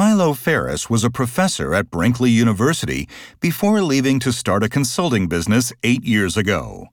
Milo Ferris was a professor at Brinkley University before leaving to start a consulting business 8 years ago.